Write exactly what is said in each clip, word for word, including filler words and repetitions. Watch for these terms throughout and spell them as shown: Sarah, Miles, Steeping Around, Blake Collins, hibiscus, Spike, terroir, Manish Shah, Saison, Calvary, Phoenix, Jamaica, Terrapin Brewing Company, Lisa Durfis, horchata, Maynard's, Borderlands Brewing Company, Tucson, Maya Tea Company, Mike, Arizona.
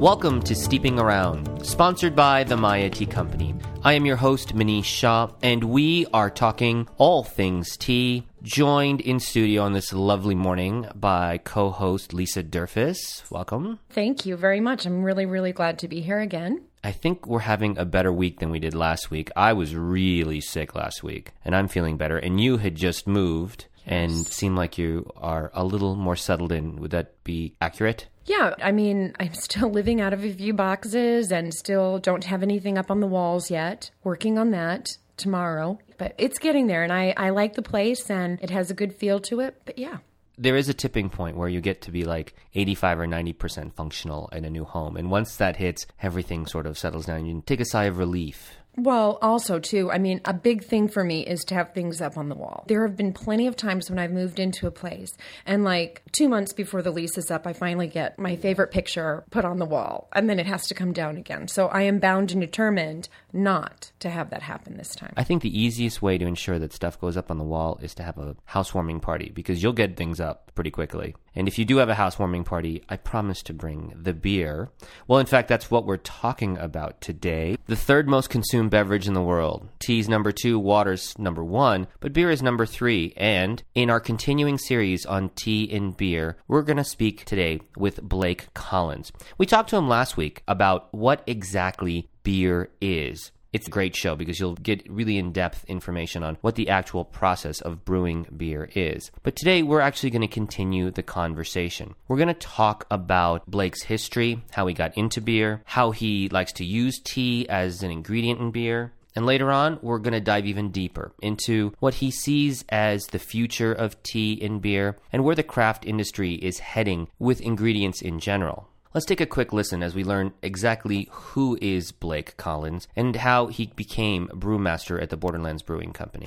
Welcome to Steeping Around, sponsored by the Maya Tea Company. I am your host, Manish Shah, and we are talking all things tea, joined in studio on this lovely morning by co-host Lisa Durfis. Welcome. Thank you very much. I'm really, really glad to be here again. I think we're having a better week than we did last week. I was really sick last week, and I'm feeling better, and you had just moved. Yes. And seem like you are a little more settled in. Would that be accurate? Yeah. I mean, I'm still living out of a few boxes and still don't have anything up on the walls yet. Working on that tomorrow. But it's getting there. And I, I like the place and it has a good feel to it. But yeah. There is a tipping point where you get to be like eighty-five or ninety percent functional in a new home. And once that hits, everything sort of settles down. You can take a sigh of relief. Well, also, too, I mean, a big thing for me is to have things up on the wall. There have been plenty of times when I've moved into a place and like two months before the lease is up, I finally get my favorite picture put on the wall and then it has to come down again. So I am bound and determined not to have that happen this time. I think the easiest way to ensure that stuff goes up on the wall is to have a housewarming party because you'll get things up pretty quickly. And if you do have a housewarming party, I promise to bring the beer. Well, in fact, that's what we're talking about today. The third most consumed beverage in the world. Tea's number two, water's number one, but beer is number three. And in our continuing series on tea and beer, we're going to speak today with Blake Collins. We talked to him last week about what exactly beer is. It's a great show because you'll get really in-depth information on what the actual process of brewing beer is. But today, we're actually going to continue the conversation. We're going to talk about Blake's history, how he got into beer, how he likes to use tea as an ingredient in beer. And later on, we're going to dive even deeper into what he sees as the future of tea and beer and where the craft industry is heading with ingredients in general. Let's take a quick listen as we learn exactly who is Blake Collins and how he became brewmaster at the Borderlands Brewing Company.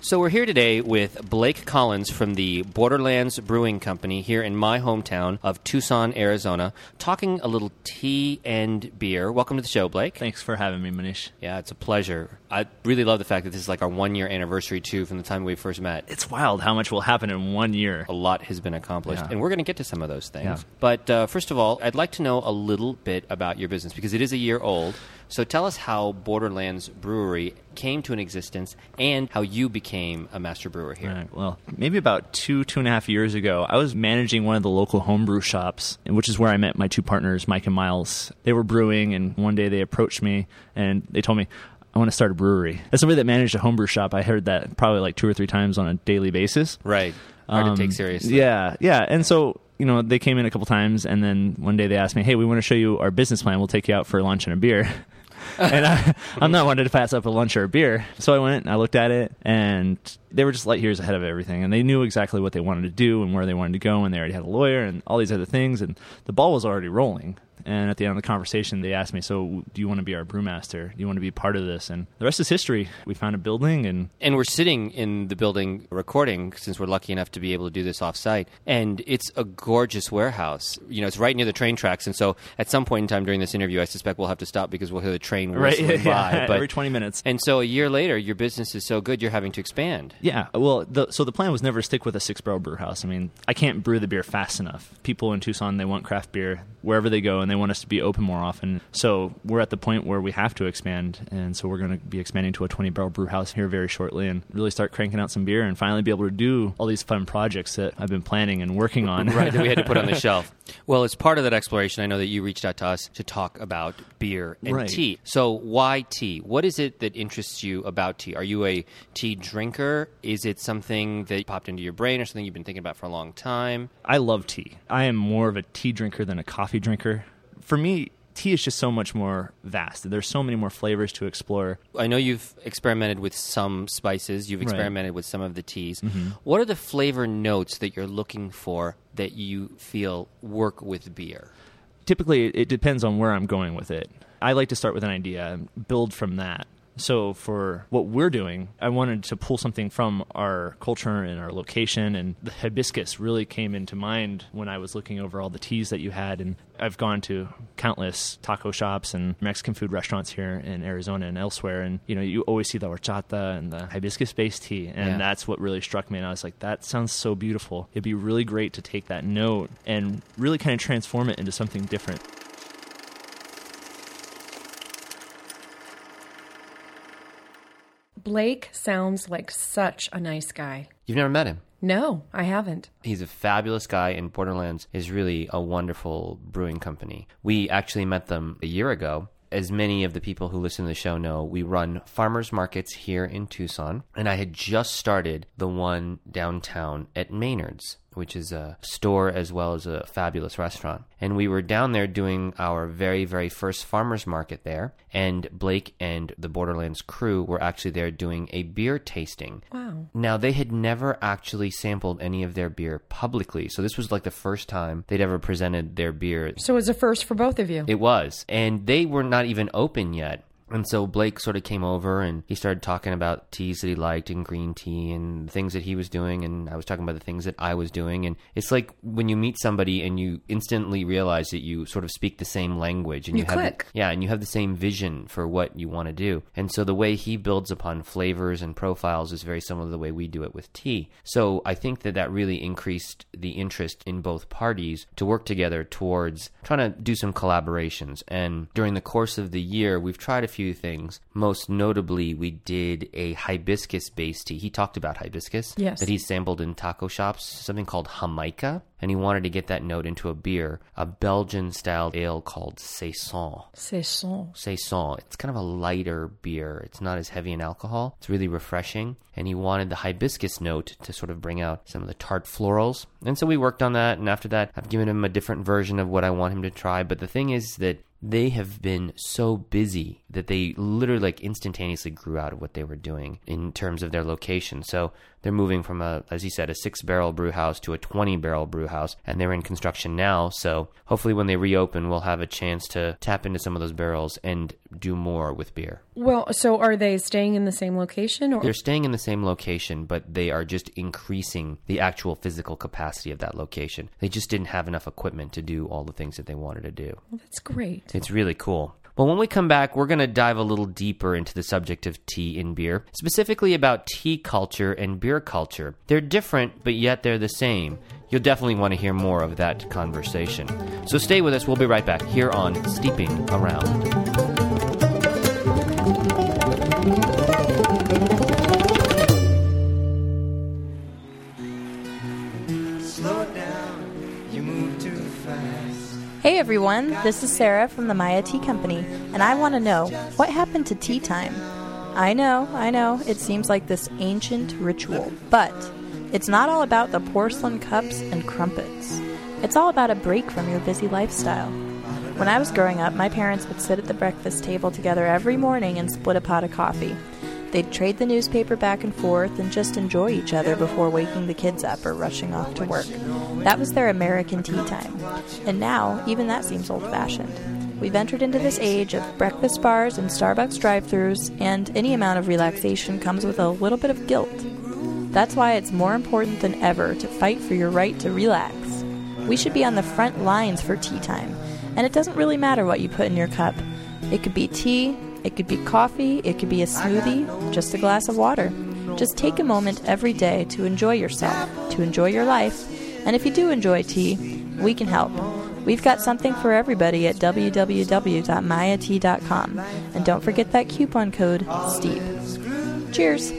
So we're here today with Blake Collins from the Borderlands Brewing Company here in my hometown of Tucson, Arizona, talking a little tea and beer. Welcome to the show, Blake. Thanks for having me, Manish. Yeah, it's a pleasure. I really love the fact that this is like our one-year anniversary, too, from the time we first met. It's wild how much will happen in one year. A lot has been accomplished, yeah. And we're going to get to some of those things. Yeah. But uh, first of all, I'd like to know a little bit about your business because it is a year old. So tell us how Borderlands Brewery came to an existence and how you became a master brewer here. Right. Well, maybe about two, two and a half years ago, I was managing one of the local homebrew shops, which is where I met my two partners, Mike and Miles. They were brewing, and one day they approached me, and they told me, I want to start a brewery. As somebody that managed a homebrew shop, I heard that probably like two or three times on a daily basis. Right. Hard um, to take seriously. Yeah, yeah. And so, you know, they came in a couple times, and then one day they asked me, hey, we want to show you our business plan. We'll take you out for lunch and a beer. And I, I'm not one to pass up a lunch or a beer. So I went and I looked at it, and they were just light years ahead of everything. And they knew exactly what they wanted to do and where they wanted to go. And they already had a lawyer and all these other things. And the ball was already rolling. And at the end of the conversation, they asked me, so do you want to be our brewmaster? Do you want to be part of this? And the rest is history. We found a building. And and we're sitting in the building recording since we're lucky enough to be able to do this off-site. And it's a gorgeous warehouse. You know, it's right near the train tracks. And so at some point in time during this interview, I suspect we'll have to stop because we'll hear the train whistling right. by. Yeah, but, every twenty minutes. And so a year later, your business is so good, you're having to expand. Yeah. Well, the, so the plan was never to stick with a six-barrel brew house. I mean, I can't brew the beer fast enough. People in Tucson, they want craft beer wherever they go, and they They want us to be open more often. So we're at the point where we have to expand. And so we're going to be expanding to a twenty barrel brew house here very shortly and really start cranking out some beer and finally be able to do all these fun projects that I've been planning and working on. Right, that we had to put on the shelf. Well, as part of that exploration, I know that you reached out to us to talk about beer and right. tea. So why tea? What is it that interests you about tea? Are you a tea drinker? Is it something that popped into your brain or something you've been thinking about for a long time? I love tea. I am more of a tea drinker than a coffee drinker. For me, tea is just so much more vast. There's so many more flavors to explore. I know you've experimented with some spices. You've experimented right. with some of the teas. Mm-hmm. What are the flavor notes that you're looking for that you feel work with beer? Typically, it depends on where I'm going with it. I like to start with an idea and build from that. So for what we're doing, I wanted to pull something from our culture and our location, and the hibiscus really came into mind when I was looking over all the teas that you had. And I've gone to countless taco shops and Mexican food restaurants here in Arizona and elsewhere, and you know, you always see the horchata and the hibiscus-based tea, and yeah. that's what really struck me. And I was like, that sounds so beautiful. It'd be really great to take that note and really kind of transform it into something different. Blake sounds like such a nice guy. You've never met him? No, I haven't. He's a fabulous guy, and Borderlands is really a wonderful brewing company. We actually met them a year ago. As many of the people who listen to the show know, we run farmers markets here in Tucson, and I had just started the one downtown at Maynard's, which is a store as well as a fabulous restaurant. And we were down there doing our very, very first farmers market there, and Blake and the Borderlands crew were actually there doing a beer tasting. Wow. Now, they had never actually sampled any of their beer publicly, so this was like the first time they'd ever presented their beer. So it was a first for both of you. It was, and they were not even open yet. And so Blake sort of came over and he started talking about teas that he liked and green tea and things that he was doing. And I was talking about the things that I was doing. And it's like when you meet somebody and you instantly realize that you sort of speak the same language. And you, you have click. The, yeah, and you have the same vision for what you want to do. And so the way he builds upon flavors and profiles is very similar to the way we do it with tea. So I think that that really increased the interest in both parties to work together towards trying to do some collaborations. And during the course of the year, we've tried a few things. Most notably, we did a hibiscus based tea. He talked about hibiscus, yes, that he sampled in taco shops, something called Jamaica, and he wanted to get that note into a beer, a Belgian style ale called Saison. Saison. Saison. It's kind of a lighter beer. It's not as heavy in alcohol. It's really refreshing, and he wanted the hibiscus note to sort of bring out some of the tart florals. And so we worked on that, and after that, I've given him a different version of what I want him to try. But the thing is that they have been so busy that they literally like instantaneously grew out of what they were doing in terms of their location. So they're moving from a, as he said, a six barrel brew house to a twenty barrel brew house, and they're in construction now. So hopefully when they reopen, we'll have a chance to tap into some of those barrels and do more with beer. Well, so are they staying in the same location? Or? They're staying in the same location, but they are just increasing the actual physical capacity of that location. They just didn't have enough equipment to do all the things that they wanted to do. Well, that's great. It's really cool. Well, when we come back, we're going to dive a little deeper into the subject of tea and beer, specifically about tea culture and beer culture. They're different, but yet they're the same. You'll definitely want to hear more of that conversation. So stay with us. We'll be right back here on Steeping Around. Hey everyone, this is Sarah from the Maya Tea Company, and I want to know, what happened to tea time? I know, I know, it seems like this ancient ritual, but it's not all about the porcelain cups and crumpets. It's all about a break from your busy lifestyle. When I was growing up, my parents would sit at the breakfast table together every morning and split a pot of coffee. They'd trade the newspaper back and forth and just enjoy each other before waking the kids up or rushing off to work. That was their American tea time. And now, even that seems old-fashioned. We've entered into this age of breakfast bars and Starbucks drive-thrus, and any amount of relaxation comes with a little bit of guilt. That's why it's more important than ever to fight for your right to relax. We should be on the front lines for tea time, and it doesn't really matter what you put in your cup. It could be tea, it could be coffee, it could be a smoothie, just a glass of water. Just take a moment every day to enjoy yourself, to enjoy your life, and if you do enjoy tea, we can help. We've got something for everybody at w w w dot maya tea dot com, and don't forget that coupon code STEEP. Cheers!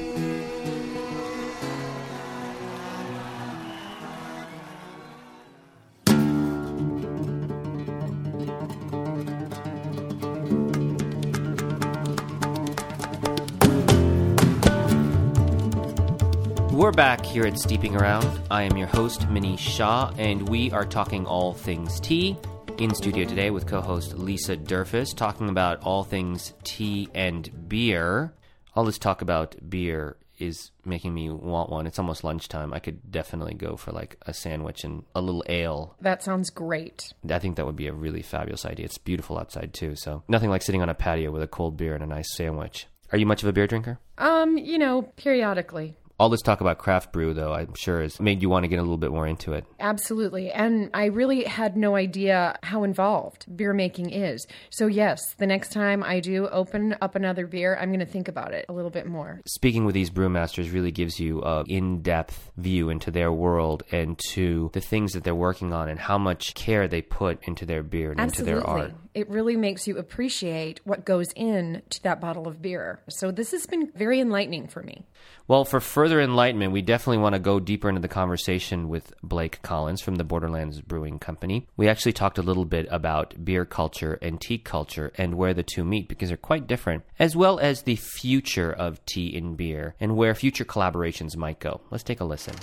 We're back here at Steeping Around. I am your host, Manish Shah, and we are talking all things tea. In studio today with co-host Lisa Durfis, talking about all things tea and beer. All this talk about beer is making me want one. It's almost lunchtime. I could definitely go for like a sandwich and a little ale. That sounds great. I think that would be a really fabulous idea. It's beautiful outside too, so nothing like sitting on a patio with a cold beer and a nice sandwich. Are you much of a beer drinker? Um, you know, periodically. All this talk about craft brew, though, I'm sure has made you want to get a little bit more into it. Absolutely. And I really had no idea how involved beer making is. So yes, the next time I do open up another beer, I'm going to think about it a little bit more. Speaking with these brewmasters really gives you an in-depth view into their world and to the things that they're working on and how much care they put into their beer and Absolutely. Into their art. It really makes you appreciate what goes into that bottle of beer. So this has been very enlightening for me. Well, for further Further enlightenment, we definitely want to go deeper into the conversation with Blake Collins from the Borderlands Brewing Company. We actually talked a little bit about beer culture and tea culture and where the two meet because they're quite different, as well as the future of tea and beer and where future collaborations might go. Let's take a listen.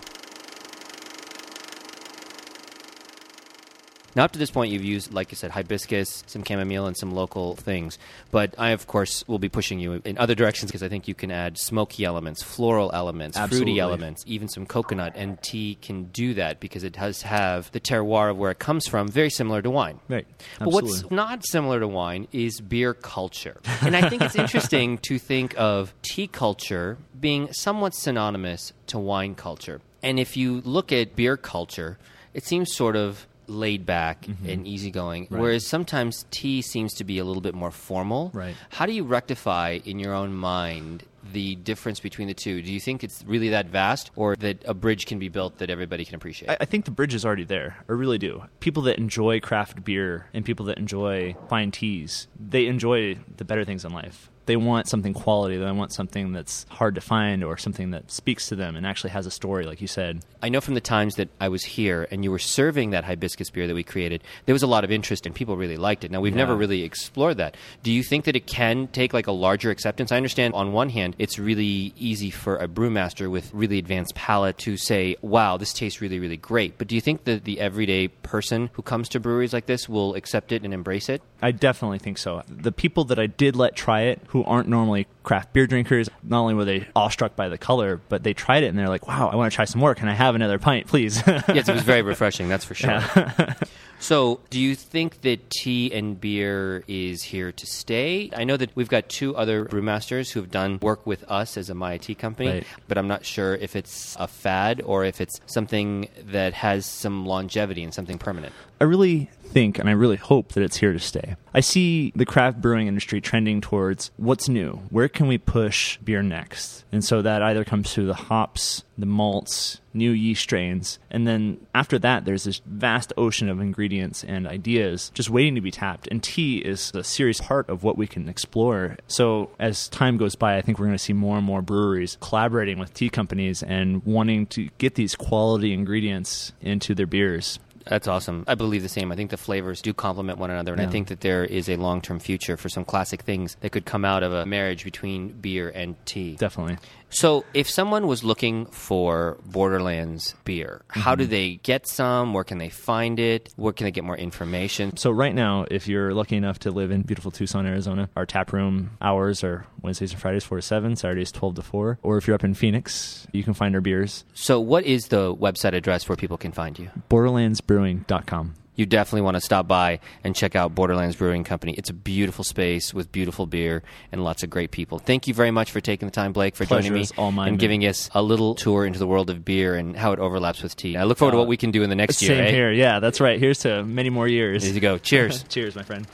Now, up to this point, you've used, like you said, hibiscus, some chamomile, and some local things. But I, of course, will be pushing you in other directions because I think you can add smoky elements, floral elements, Absolutely. Fruity elements, even some coconut. And tea can do that because it does have the terroir of where it comes from, very similar to wine. Right. Absolutely. But what's not similar to wine is beer culture. And I think it's interesting to think of tea culture being somewhat synonymous to wine culture. And if you look at beer culture, it seems sort of laid back mm-hmm. and easygoing, right. whereas sometimes tea seems to be a little bit more formal. Right. How do you rectify in your own mind the difference between the two? Do you think it's really that vast, or that a bridge can be built that everybody can appreciate? I, I think the bridge is already there. I really do. People that enjoy craft beer and people that enjoy fine teas, they enjoy the better things in life. They want something quality. They want something that's hard to find or something that speaks to them and actually has a story, like you said. I know from the times that I was here and you were serving that hibiscus beer that we created, there was a lot of interest and people really liked it. Now, we've yeah. never really explored that. Do you think that it can take like a larger acceptance? I understand on one hand, it's really easy for a brewmaster with really advanced palate to say, wow, this tastes really, really great. But do you think that the everyday person who comes to breweries like this will accept it and embrace it? I definitely think so. The people that I did let try it who aren't normally craft beer drinkers, not only were they awestruck by the color, but they tried it and they're like, wow, I want to try some more. Can I have another pint, please? Yes, it was very refreshing, that's for sure. Yeah. So do you think that tea and beer is here to stay? I know that we've got two other brewmasters who have done work with us as a Maya Tea Company, right. but I'm not sure if it's a fad or if it's something that has some longevity and something permanent. I really think, and I really hope that it's here to stay. I see the craft brewing industry trending towards what's new. Where can we push beer next? And so that either comes through the hops, the malts, new yeast strains. And then after that, there's this vast ocean of ingredients and ideas just waiting to be tapped. And tea is a serious part of what we can explore. So as time goes by, I think we're going to see more and more breweries collaborating with tea companies and wanting to get these quality ingredients into their beers. That's awesome. I believe the same. I think the flavors do complement one another, and yeah. I think that there is a long-term future for some classic things that could come out of a marriage between beer and tea. Definitely. So if someone was looking for Borderlands beer, mm-hmm. how do they get some? Where can they find it? Where can they get more information? So right now, if you're lucky enough to live in beautiful Tucson, Arizona, our tap room hours are Wednesdays and Fridays, four to seven, Saturdays, twelve to four. Or if you're up in Phoenix, you can find our beers. So what is the website address where people can find you? Borderlands Brewing dot com. You definitely want to stop by and check out Borderlands Brewing Company. It's a beautiful space with beautiful beer and lots of great people. Thank you very much for taking the time, Blake, for Pleasure joining me all mine, and man. Giving us a little tour into the world of beer and how it overlaps with tea. I look forward uh, to what we can do in the next year. Same right? here. Yeah, that's right. Here's to many more years. There you go. Cheers. Cheers, my friend.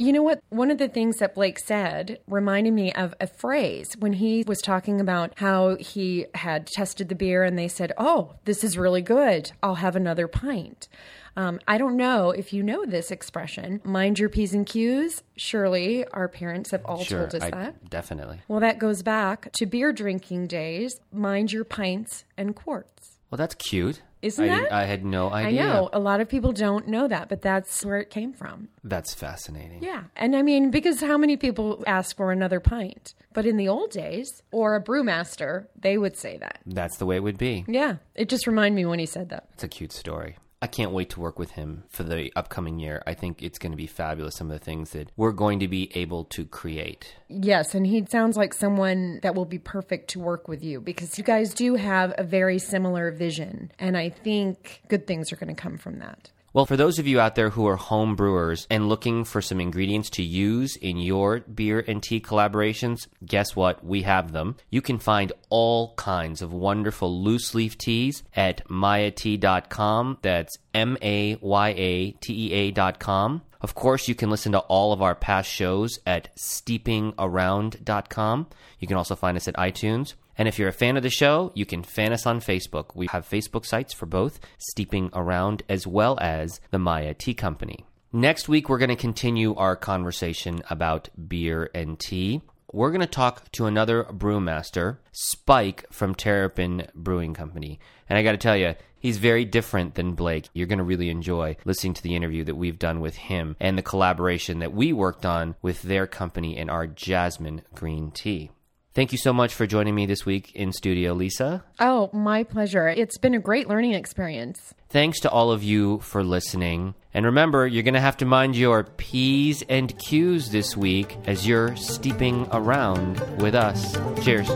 You know what? One of the things that Blake said reminded me of a phrase when he was talking about how he had tested the beer and they said, oh, this is really good. I'll have another pint. Um, I don't know if you know this expression. Mind your P's and Q's. Surely our parents have all sure, told us I, that. Definitely. Well, that goes back to beer drinking days. Mind your pints and quarts. Well, that's cute. Isn't I, that? I had no idea. I know. A lot of people don't know that, but that's where it came from. That's fascinating. Yeah. And I mean, because how many people ask for another pint? But in the old days, or a brewmaster, they would say that. That's the way it would be. Yeah. It just reminded me when he said that. It's a cute story. I can't wait to work with him for the upcoming year. I think it's going to be fabulous, some of the things that we're going to be able to create. Yes, and he sounds like someone that will be perfect to work with you because you guys do have a very similar vision, and I think good things are going to come from that. Well, for those of you out there who are home brewers and looking for some ingredients to use in your beer and tea collaborations, guess what? We have them. You can find all kinds of wonderful loose leaf teas at maya tea dot com. That's M A Y A T E A dot com. Of course, you can listen to all of our past shows at steeping around dot com. You can also find us at iTunes. And if you're a fan of the show, you can fan us on Facebook. We have Facebook sites for both Steeping Around as well as the Maya Tea Company. Next week, we're going to continue our conversation about beer and tea. We're going to talk to another brewmaster, Spike from Terrapin Brewing Company. And I got to tell you, he's very different than Blake. You're going to really enjoy listening to the interview that we've done with him and the collaboration that we worked on with their company and our Jasmine Green Tea. Thank you so much for joining me this week in studio, Lisa. Oh, my pleasure. It's been a great learning experience. Thanks to all of you for listening. And remember, you're going to have to mind your P's and Q's this week as you're steeping around with us. Cheers.